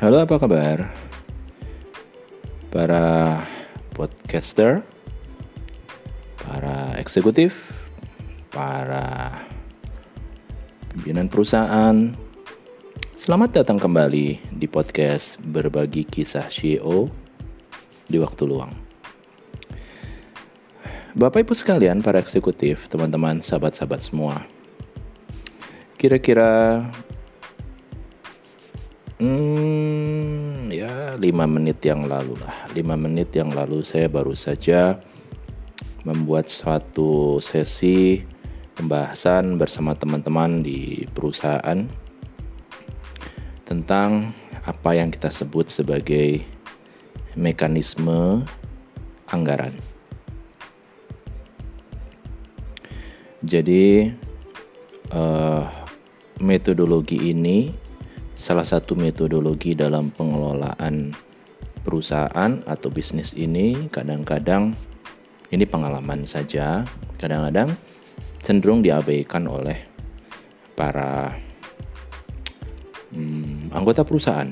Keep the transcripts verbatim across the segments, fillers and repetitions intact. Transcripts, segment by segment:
Halo, apa kabar para podcaster, para eksekutif, para pimpinan perusahaan. Selamat datang kembali di podcast Berbagi Kisah C E O di waktu luang. Bapak Ibu sekalian, para eksekutif, teman-teman, sahabat-sahabat semua. Kira-kira hmm, ya lima menit yang lalu lah. lima menit yang lalu saya baru saja membuat suatu sesi pembahasan bersama teman-teman di perusahaan tentang apa yang kita sebut sebagai mekanisme anggaran. Jadi eh, metodologi ini salah satu metodologi dalam pengelolaan perusahaan atau bisnis ini. Kadang-kadang ini pengalaman saja, kadang-kadang cenderung diabaikan oleh para hmm, anggota perusahaan.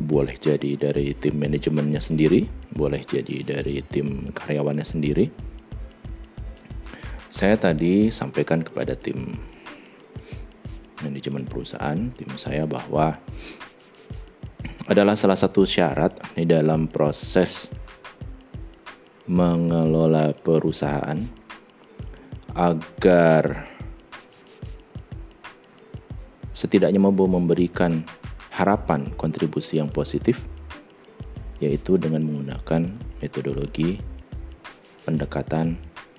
Boleh jadi dari tim manajemennya sendiri, boleh jadi dari tim karyawannya sendiri. Saya tadi sampaikan kepada tim manajemen perusahaan, tim saya, bahwa adalah salah satu syarat di dalam proses mengelola perusahaan agar setidaknya mampu memberikan harapan kontribusi yang positif, yaitu dengan menggunakan metodologi pendekatan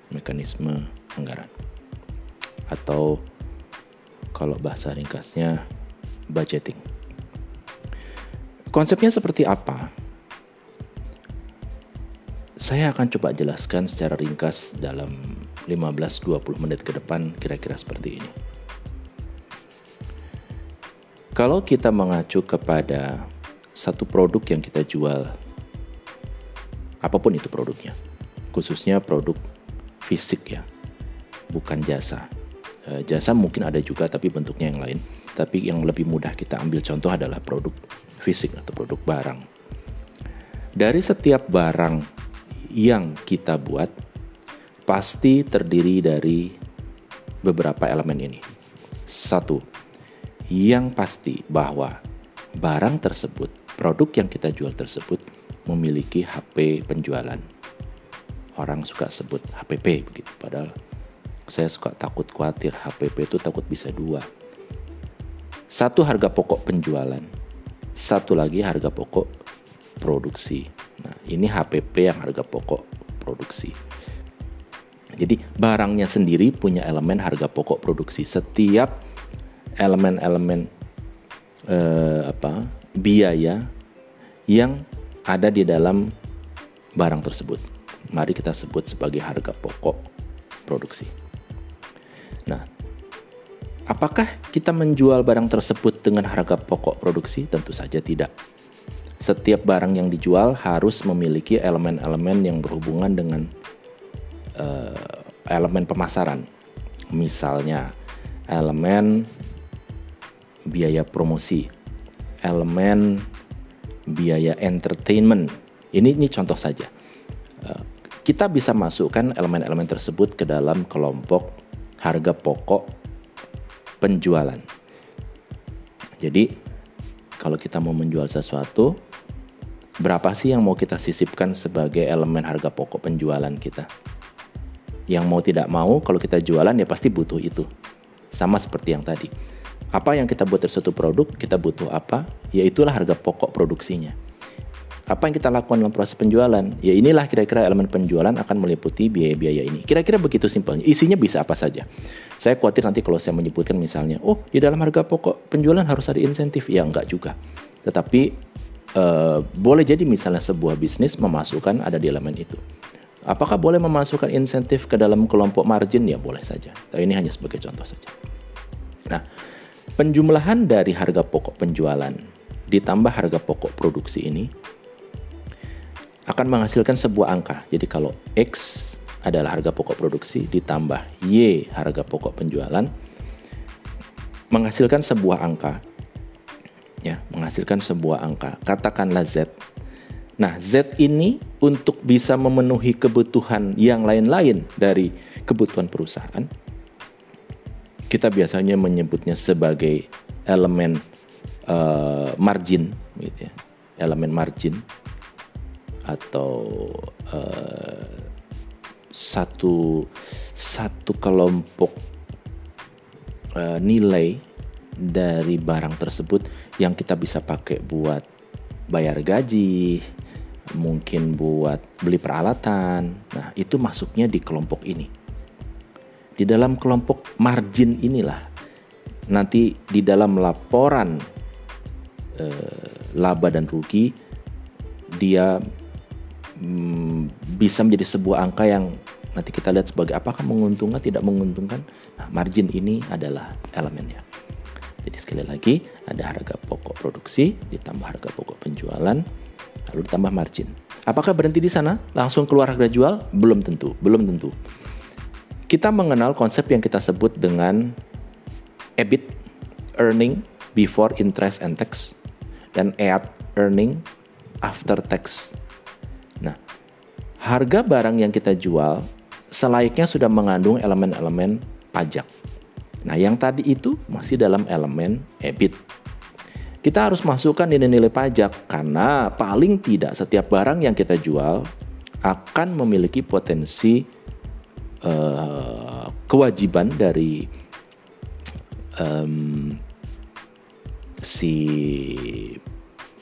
mekanisme anggaran, atau kalau bahasa ringkasnya budgeting. Konsepnya seperti apa? Saya akan coba jelaskan secara ringkas dalam lima belas sampai dua puluh menit ke depan, kira-kira seperti ini. Kalau kita mengacu kepada satu produk yang kita jual, apapun itu produknya, khususnya produk fisik ya, bukan jasa. Jasa mungkin ada juga tapi bentuknya yang lain. Tapi yang lebih mudah kita ambil contoh adalah produk fisik atau produk barang. Dari setiap barang yang kita buat pasti terdiri dari beberapa elemen ini. Satu, yang pasti bahwa barang tersebut, produk yang kita jual tersebut memiliki H P penjualan. Orang suka sebut H P P begitu, padahal saya suka takut khawatir H P P itu takut bisa dua. Satu harga pokok penjualan, satu lagi harga pokok produksi. Nah, ini H P P yang harga pokok produksi. Jadi barangnya sendiri punya elemen harga pokok produksi. Setiap elemen-elemen eh, apa biaya yang ada di dalam barang tersebut, mari kita sebut sebagai harga pokok produksi. Nah, apakah kita menjual barang tersebut dengan harga pokok produksi? Tentu saja tidak. Setiap barang yang dijual harus memiliki elemen-elemen yang berhubungan dengan uh, elemen pemasaran. Misalnya, elemen biaya promosi, elemen biaya entertainment. Ini, ini contoh saja. Uh, kita bisa masukkan elemen-elemen tersebut ke dalam kelompok harga pokok penjualan. Jadi kalau kita mau menjual sesuatu, berapa sih yang mau kita sisipkan sebagai elemen harga pokok penjualan kita? Yang mau tidak mau kalau kita jualan ya pasti butuh itu. Sama seperti yang tadi, apa yang kita buat dari suatu produk, kita butuh apa? Ya itulah harga pokok produksinya. Apa yang kita lakukan dalam proses penjualan? Ya inilah kira-kira elemen penjualan akan meliputi biaya-biaya ini. Kira-kira begitu simpelnya. Isinya bisa apa saja. Saya khawatir nanti kalau saya menyebutkan misalnya, oh di dalam harga pokok penjualan harus ada insentif. Ya enggak juga. Tetapi eh, boleh jadi misalnya sebuah bisnis memasukkan ada di elemen itu. Apakah boleh memasukkan insentif ke dalam kelompok margin? Ya boleh saja. Tapi ini hanya sebagai contoh saja. Nah, penjumlahan dari harga pokok penjualan ditambah harga pokok produksi ini akan menghasilkan sebuah angka. Jadi kalau X adalah harga pokok produksi ditambah Y harga pokok penjualan menghasilkan sebuah angka ya, menghasilkan sebuah angka, katakanlah Z. Nah, Z ini untuk bisa memenuhi kebutuhan yang lain-lain dari kebutuhan perusahaan, kita biasanya menyebutnya sebagai elemen uh, margin, gitu ya, elemen margin atau uh, satu satu kelompok uh, nilai dari barang tersebut yang kita bisa pakai buat bayar gaji, mungkin buat beli peralatan. Nah, itu masuknya di kelompok ini. Di dalam kelompok margin inilah nanti di dalam laporan eh, laba dan rugi dia mm, bisa menjadi sebuah angka yang nanti kita lihat sebagai apakah menguntungkan, tidak menguntungkan. Nah, margin ini adalah elemennya. Jadi sekali lagi ada harga pokok produksi ditambah harga pokok penjualan lalu ditambah margin. Apakah berhenti di sana? Langsung keluar harga jual? Belum tentu, belum tentu. Kita mengenal konsep yang kita sebut dengan E B I T, earning before interest and tax, dan E A T, earning after tax. Nah, harga barang yang kita jual selayaknya sudah mengandung elemen-elemen pajak. Nah, yang tadi itu masih dalam elemen E B I T. Kita harus masukkan nilai-nilai pajak karena paling tidak setiap barang yang kita jual akan memiliki potensi eh, kewajiban dari um, si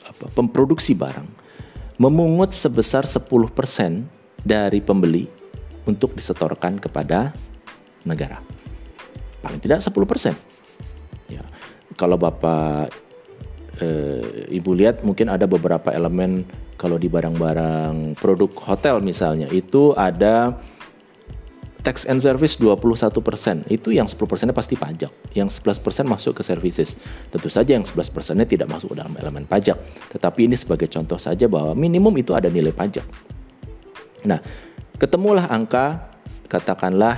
apa, pemproduksi barang memungut sebesar sepuluh persen dari pembeli untuk disetorkan kepada negara. Paling tidak sepuluh persen. Ya, kalau Bapak E, Ibu lihat mungkin ada beberapa elemen kalau di barang-barang produk hotel misalnya itu ada tax and service dua puluh satu persen, itu yang sepuluh persen pasti pajak, yang sebelas persen masuk ke services. Tentu saja yang sebelas persen tidak masuk dalam elemen pajak, tetapi ini sebagai contoh saja bahwa minimum itu ada nilai pajak. Nah, ketemulah angka katakanlah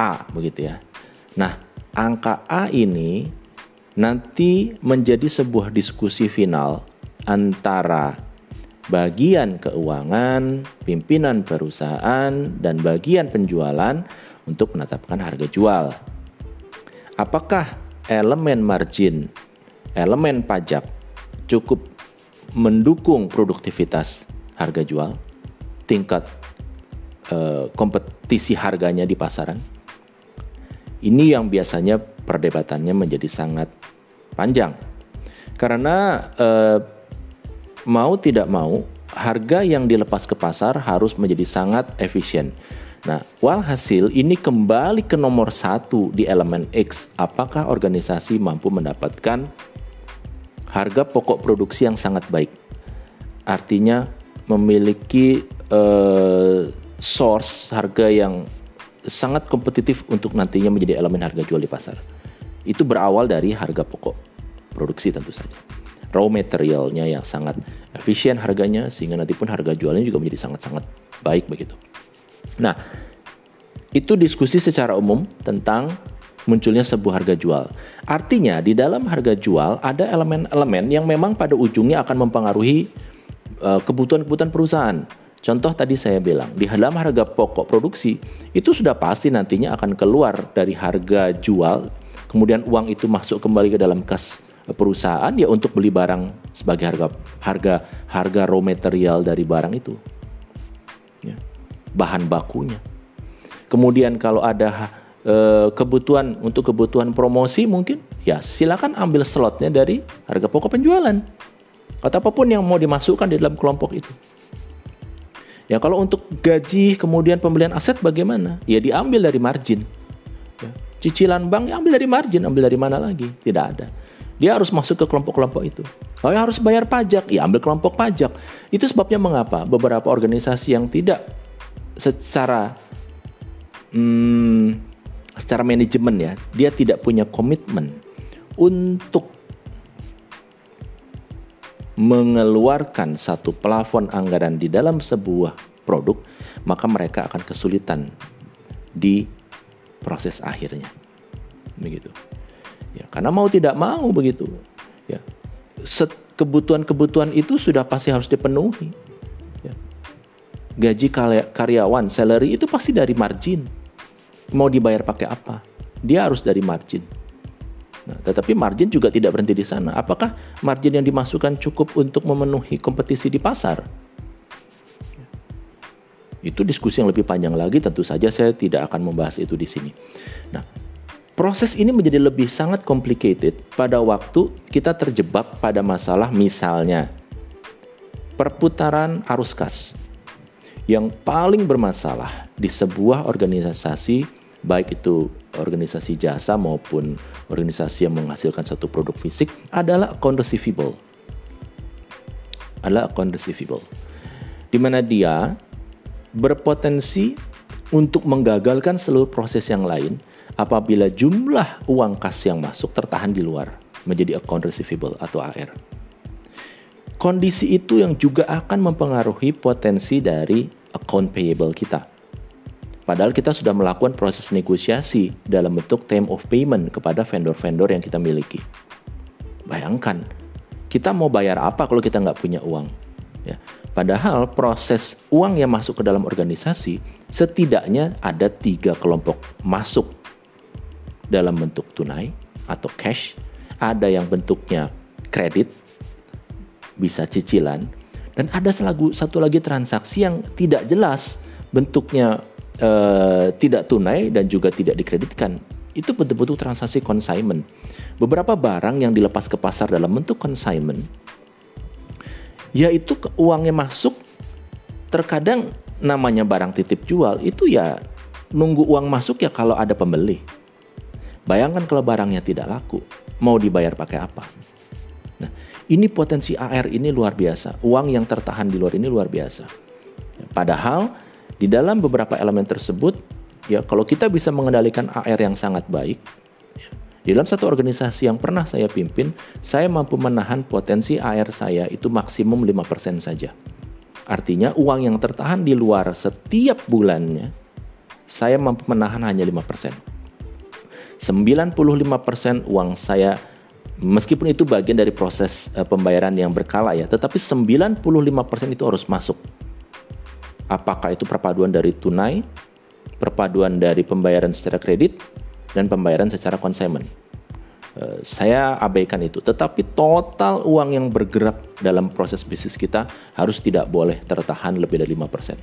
A begitu ya. Nah, angka A ini nanti menjadi sebuah diskusi final antara bagian keuangan, pimpinan perusahaan, dan bagian penjualan untuk menetapkan harga jual. Apakah elemen margin, elemen pajak cukup mendukung produktivitas harga jual, tingkat eh, kompetisi harganya di pasaran? Ini yang biasanya perdebatannya menjadi sangat panjang karena eh, mau tidak mau harga yang dilepas ke pasar harus menjadi sangat efisien. Nah, walhasil ini kembali ke nomor satu di elemen X. Apakah organisasi mampu mendapatkan harga pokok produksi yang sangat baik? Artinya memiliki eh, source harga yang sangat kompetitif untuk nantinya menjadi elemen harga jual di pasar. Itu berawal dari harga pokok produksi tentu saja. Raw materialnya yang sangat efisien harganya sehingga nanti pun harga jualnya juga menjadi sangat-sangat baik begitu. Nah, itu diskusi secara umum tentang munculnya sebuah harga jual. Artinya di dalam harga jual ada elemen-elemen yang memang pada ujungnya akan mempengaruhi uh, kebutuhan-kebutuhan perusahaan. Contoh tadi saya bilang, di dalam harga pokok produksi itu sudah pasti nantinya akan keluar dari harga jual, kemudian uang itu masuk kembali ke dalam kas perusahaan ya untuk beli barang sebagai harga harga harga raw material dari barang itu, ya, bahan bakunya. Kemudian kalau ada e, kebutuhan untuk kebutuhan promosi mungkin, ya silakan ambil slotnya dari harga pokok penjualan atau apapun yang mau dimasukkan di dalam kelompok itu. Ya, kalau untuk gaji kemudian pembelian aset bagaimana? Ya diambil dari margin. Ya, cicilan bank diambil dari margin, ambil dari mana lagi? Tidak ada. Dia harus masuk ke kelompok-kelompok itu. Kalau harus bayar pajak, ya ambil kelompok pajak. Itu sebabnya mengapa beberapa organisasi yang tidak secara hmm, secara manajemen ya, dia tidak punya komitmen untuk mengeluarkan satu plafon anggaran di dalam sebuah produk, maka mereka akan kesulitan di proses akhirnya, begitu. Ya, karena mau tidak mau begitu. Ya, kebutuhan-kebutuhan itu sudah pasti harus dipenuhi. Gaji karyawan, salary itu pasti dari margin. Mau dibayar pakai apa? Dia harus dari margin. Nah, tetapi margin juga tidak berhenti di sana. Apakah margin yang dimasukkan cukup untuk memenuhi kompetisi di pasar? Itu diskusi yang lebih panjang lagi, tentu saja saya tidak akan membahas itu di sini. Nah, proses ini menjadi lebih sangat complicated pada waktu kita terjebak pada masalah misalnya perputaran arus kas. Yang paling bermasalah di sebuah organisasi, baik itu organisasi jasa maupun organisasi yang menghasilkan satu produk fisik, adalah account receivable. Adalah account receivable. Di mana dia berpotensi untuk menggagalkan seluruh proses yang lain apabila jumlah uang kas yang masuk tertahan di luar menjadi account receivable atau A R. Kondisi itu yang juga akan mempengaruhi potensi dari account payable kita. Padahal kita sudah melakukan proses negosiasi dalam bentuk term of payment kepada vendor-vendor yang kita miliki. Bayangkan, kita mau bayar apa kalau kita nggak punya uang? Ya, padahal proses uang yang masuk ke dalam organisasi setidaknya ada tiga kelompok masuk dalam bentuk tunai atau cash, ada yang bentuknya kredit, bisa cicilan, dan ada satu lagi transaksi yang tidak jelas bentuknya, e, tidak tunai dan juga tidak dikreditkan. Itu betul-betul transaksi consignment. Beberapa barang yang dilepas ke pasar dalam bentuk consignment, yaitu uangnya masuk, terkadang namanya barang titip jual, itu ya nunggu uang masuk ya kalau ada pembeli. Bayangkan kalau barangnya tidak laku, mau dibayar pakai apa? Nah, ini potensi A R ini luar biasa. Uang yang tertahan di luar ini luar biasa. Padahal di dalam beberapa elemen tersebut, ya kalau kita bisa mengendalikan A R yang sangat baik, ya, di dalam satu organisasi yang pernah saya pimpin, saya mampu menahan potensi A R saya itu maksimum lima persen saja. Artinya uang yang tertahan di luar setiap bulannya, saya mampu menahan hanya lima persen. sembilan puluh lima persen uang saya, meskipun itu bagian dari proses uh, pembayaran yang berkala ya, tetapi sembilan puluh lima persen itu harus masuk. Apakah itu perpaduan dari tunai, perpaduan dari pembayaran secara kredit, dan pembayaran secara konsumen. Uh, saya abaikan itu, tetapi total uang yang bergerak dalam proses bisnis kita harus tidak boleh tertahan lebih dari lima persen.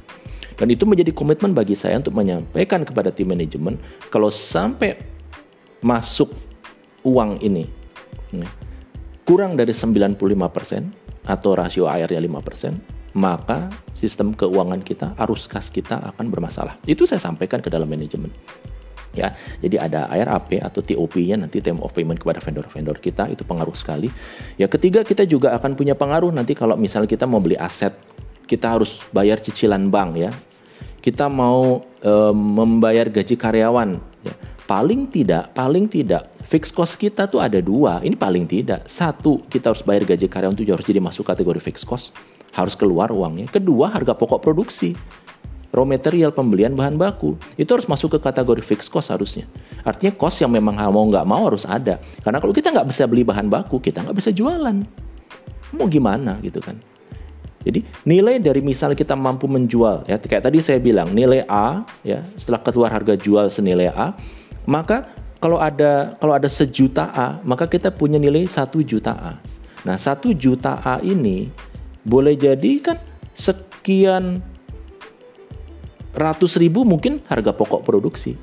Dan itu menjadi komitmen bagi saya untuk menyampaikan kepada tim manajemen, kalau sampai masuk uang ini kurang dari sembilan puluh lima persen atau rasio A R-nya lima persen, maka sistem keuangan kita, arus kas kita akan bermasalah. Itu saya sampaikan ke dalam manajemen. Ya, jadi ada A R A P atau T O P-nya nanti, term of payment kepada vendor-vendor kita, itu pengaruh sekali. Ya, ketiga kita juga akan punya pengaruh nanti kalau misalnya kita mau beli aset, kita harus bayar cicilan bank ya. Kita mau e, membayar gaji karyawan ya. Paling tidak, paling tidak, fixed cost kita tuh ada dua, ini paling tidak. Satu, kita harus bayar gaji karyawan, itu harus jadi masuk kategori fixed cost, harus keluar uangnya. Kedua, harga pokok produksi, raw material, pembelian bahan baku, itu harus masuk ke kategori fixed cost harusnya. Artinya cost yang memang mau nggak mau harus ada. Karena kalau kita nggak bisa beli bahan baku, kita nggak bisa jualan. Mau gimana gitu kan. Jadi nilai dari misalnya kita mampu menjual, ya kayak tadi saya bilang nilai A, ya setelah keluar harga jual senilai A, maka kalau ada kalau ada sejuta A, maka kita punya nilai satu juta A. Nah, satu juta A ini boleh jadi kan sekian ratus ribu mungkin harga pokok produksi,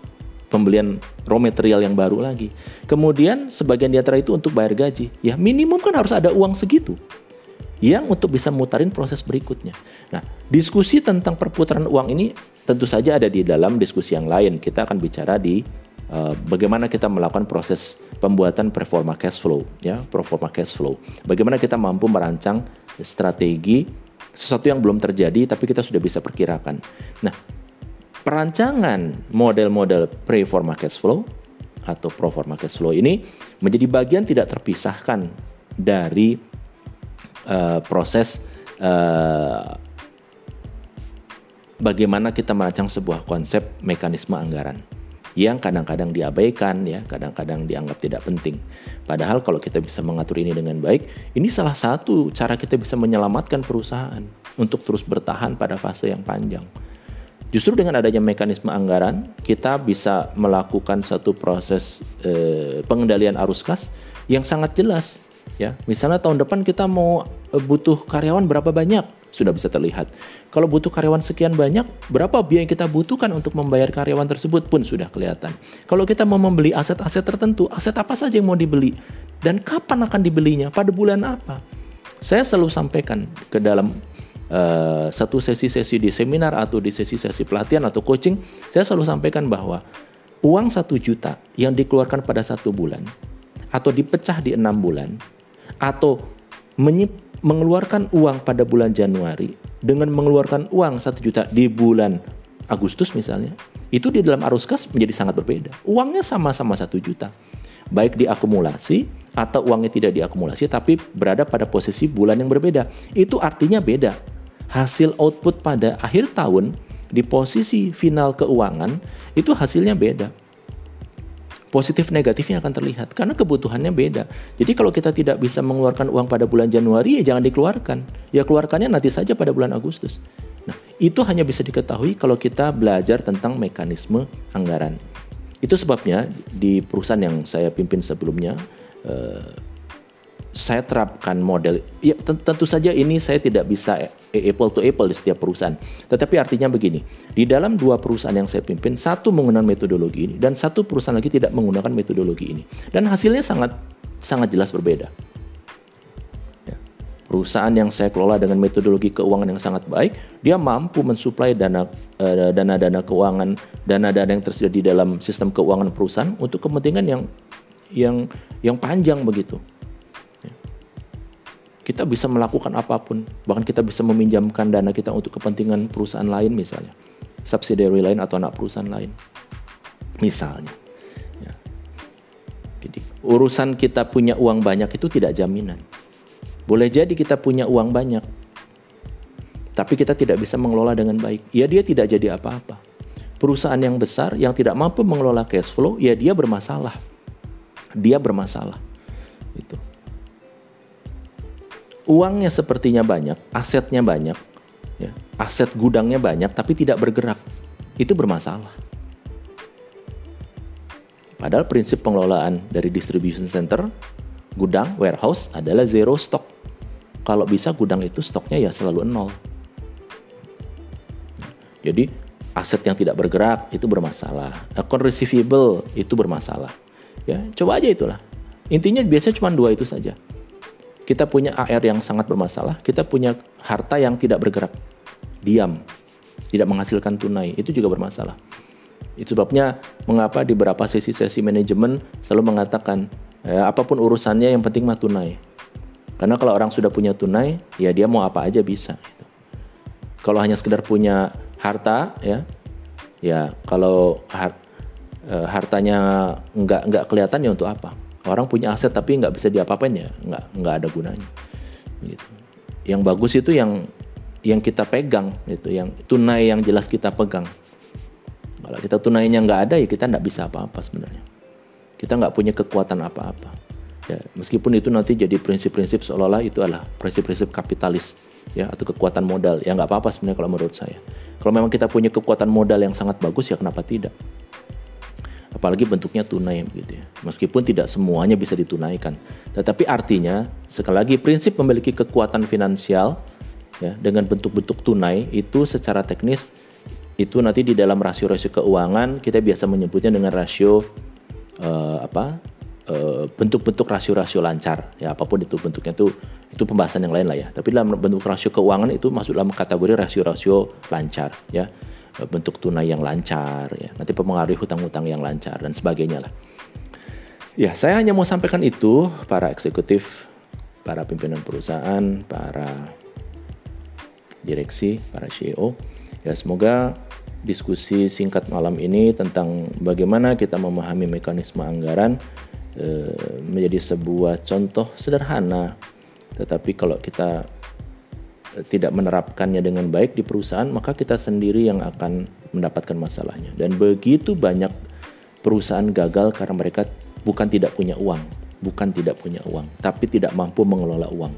pembelian raw material yang baru lagi. Kemudian sebagian di antara itu untuk bayar gaji. Ya, minimum kan harus ada uang segitu yang untuk bisa mutarin proses berikutnya. Nah, diskusi tentang perputaran uang ini tentu saja ada di dalam diskusi yang lain. Kita akan bicara di uh, bagaimana kita melakukan proses pembuatan performa cash flow, ya, performa cash flow. Bagaimana kita mampu merancang strategi sesuatu yang belum terjadi tapi kita sudah bisa perkirakan. Nah, perancangan model-model performa cash flow atau proforma cash flow ini menjadi bagian tidak terpisahkan dari Uh, proses uh, bagaimana kita merancang sebuah konsep mekanisme anggaran. yang kadang-kadang diabaikan, ya, kadang-kadang dianggap tidak penting. Padahal kalau kita bisa mengatur ini dengan baik, ini salah satu cara kita bisa menyelamatkan perusahaan untuk terus bertahan pada fase yang panjang. Justru dengan adanya mekanisme anggaran, kita bisa melakukan satu proses eh, pengendalian arus kas yang sangat jelas. Ya, misalnya tahun depan kita mau butuh karyawan berapa banyak, sudah bisa terlihat. Kalau butuh karyawan sekian banyak, berapa biaya yang kita butuhkan untuk membayar karyawan tersebut pun sudah kelihatan. Kalau kita mau membeli aset-aset tertentu, aset apa saja yang mau dibeli dan kapan akan dibelinya, pada bulan apa. Saya selalu sampaikan ke dalam uh, satu sesi-sesi di seminar atau di sesi-sesi pelatihan atau coaching, saya selalu sampaikan bahwa uang satu juta yang dikeluarkan pada satu bulan atau dipecah di enam bulan, atau menyip, mengeluarkan uang pada bulan Januari dengan mengeluarkan uang satu juta di bulan Agustus misalnya, itu di dalam arus kas menjadi sangat berbeda. Uangnya sama-sama satu juta, baik diakumulasi atau uangnya tidak diakumulasi tapi berada pada posisi bulan yang berbeda. Itu artinya beda. Hasil output pada akhir tahun di posisi final keuangan itu hasilnya beda. Positif negatifnya akan terlihat karena kebutuhannya beda. Jadi kalau kita tidak bisa mengeluarkan uang pada bulan Januari, ya jangan dikeluarkan. Ya keluarkannya nanti saja pada bulan Agustus. Nah, itu hanya bisa diketahui kalau kita belajar tentang mekanisme anggaran. Itu sebabnya di perusahaan yang saya pimpin sebelumnya, eh, saya terapkan model. Ya, tentu saja ini saya tidak bisa apple to apple di setiap perusahaan. Tetapi artinya begini, di dalam dua perusahaan yang saya pimpin, satu menggunakan metodologi ini dan satu perusahaan lagi tidak menggunakan metodologi ini. Dan hasilnya sangat sangat jelas berbeda. Ya. Perusahaan yang saya kelola dengan metodologi keuangan yang sangat baik, dia mampu mensuplai dana eh, dana-dana keuangan, dana-dana yang tersedia di dalam sistem keuangan perusahaan untuk kepentingan yang yang yang panjang begitu. Kita bisa melakukan apapun, bahkan kita bisa meminjamkan dana kita untuk kepentingan perusahaan lain misalnya, subsidiary lain atau anak perusahaan lain misalnya. Ya. Jadi urusan kita punya uang banyak itu tidak jaminan. Boleh jadi kita punya uang banyak, tapi kita tidak bisa mengelola dengan baik. Ya dia tidak jadi apa-apa. Perusahaan yang besar yang tidak mampu mengelola cash flow, ya dia bermasalah. Dia bermasalah. Itu. Uangnya sepertinya banyak, asetnya banyak, ya, aset gudangnya banyak, tapi tidak bergerak. Itu bermasalah. Padahal prinsip pengelolaan dari distribution center, gudang, warehouse adalah zero stock. Kalau bisa gudang itu stoknya ya selalu nol. Jadi aset yang tidak bergerak itu bermasalah. Account receivable itu bermasalah. Ya, coba aja itulah. Intinya biasanya cuma dua itu saja. Kita punya A R yang sangat bermasalah, kita punya harta yang tidak bergerak, diam, tidak menghasilkan tunai, itu juga bermasalah. Itu sebabnya mengapa di beberapa sesi-sesi manajemen selalu mengatakan, e, apapun urusannya yang penting mah tunai. Karena kalau orang sudah punya tunai, ya dia mau apa aja bisa. Kalau hanya sekedar punya harta, ya, ya kalau har- hartanya nggak nggak kelihatan ya untuk apa? Orang punya aset tapi nggak bisa diapa-apain ya, nggak nggak ada gunanya. Gitu. Yang bagus itu yang yang kita pegang, gitu, yang tunai yang jelas kita pegang. Kalau kita tunainya nggak ada ya kita nggak bisa apa-apa sebenarnya. Kita nggak punya kekuatan apa-apa. Ya, meskipun itu nanti jadi prinsip-prinsip seolah-olah itu adalah prinsip-prinsip kapitalis, ya, atau kekuatan modal. Ya nggak apa-apa sebenarnya kalau menurut saya. Kalau memang kita punya kekuatan modal yang sangat bagus ya kenapa tidak? Apalagi bentuknya tunai gitu ya. Meskipun tidak semuanya bisa ditunaikan, tetapi artinya sekali lagi prinsip memiliki kekuatan finansial ya, dengan bentuk-bentuk tunai itu secara teknis itu nanti di dalam rasio-rasio keuangan kita biasa menyebutnya dengan rasio uh, apa uh, bentuk-bentuk rasio-rasio lancar ya, apapun itu bentuknya itu itu pembahasan yang lain lah ya. Tapi dalam bentuk rasio keuangan itu masuk dalam kategori rasio-rasio lancar ya. Bentuk tunai yang lancar, ya, nanti mempengaruhi hutang-hutang yang lancar dan sebagainya lah. Ya, saya hanya mau sampaikan itu para eksekutif, para pimpinan perusahaan, para direksi, para C E O. Ya, semoga diskusi singkat malam ini tentang bagaimana kita memahami mekanisme anggaran eh, menjadi sebuah contoh sederhana. Tetapi kalau kita tidak menerapkannya dengan baik di perusahaan, maka kita sendiri yang akan mendapatkan masalahnya. Dan begitu banyak perusahaan gagal karena mereka bukan tidak punya uang, bukan tidak punya uang, tapi tidak mampu mengelola uang.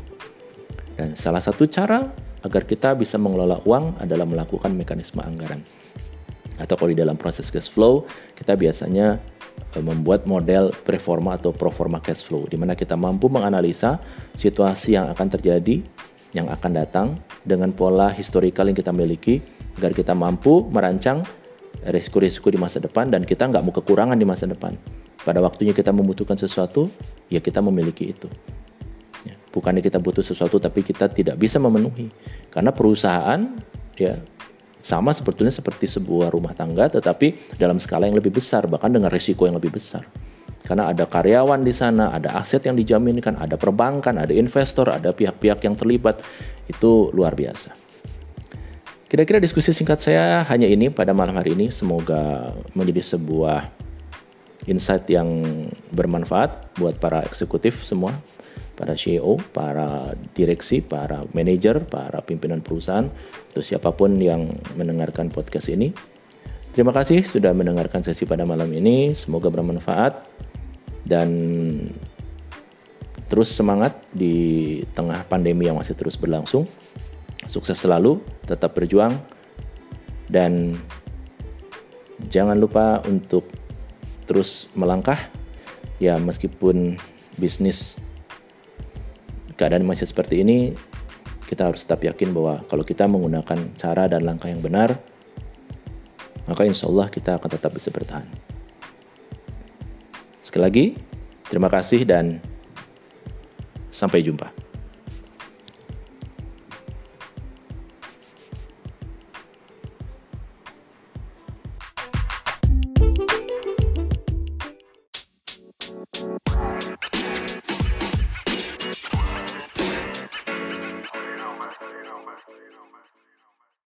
Dan salah satu cara agar kita bisa mengelola uang adalah melakukan mekanisme anggaran. Atau kalau di dalam proses cash flow, kita biasanya membuat model preforma atau proforma cash flow, di mana kita mampu menganalisa situasi yang akan terjadi, yang akan datang, dengan pola historical yang kita miliki, agar kita mampu merancang risiko-risiko di masa depan dan kita nggak mau kekurangan di masa depan. Pada waktunya kita membutuhkan sesuatu, ya kita memiliki itu. Bukannya kita butuh sesuatu tapi kita tidak bisa memenuhi, karena perusahaan ya sama sebetulnya seperti sebuah rumah tangga, tetapi dalam skala yang lebih besar, bahkan dengan risiko yang lebih besar. Karena ada karyawan di sana, ada aset yang dijaminkan, ada perbankan, ada investor, ada pihak-pihak yang terlibat. Itu luar biasa. Kira-kira diskusi singkat saya hanya ini pada malam hari ini. Semoga menjadi sebuah insight yang bermanfaat buat para eksekutif semua, para C E O, para direksi, para manajer, para pimpinan perusahaan, atau siapapun yang mendengarkan podcast ini. Terima kasih sudah mendengarkan sesi pada malam ini. Semoga bermanfaat dan terus semangat di tengah pandemi yang masih terus berlangsung. Sukses selalu, tetap berjuang, dan jangan lupa untuk terus melangkah. Ya, meskipun bisnis keadaan masih seperti ini, kita harus tetap yakin bahwa kalau kita menggunakan cara dan langkah yang benar, maka insya Allah kita akan tetap bisa bertahan. Sekali lagi, terima kasih dan sampai jumpa.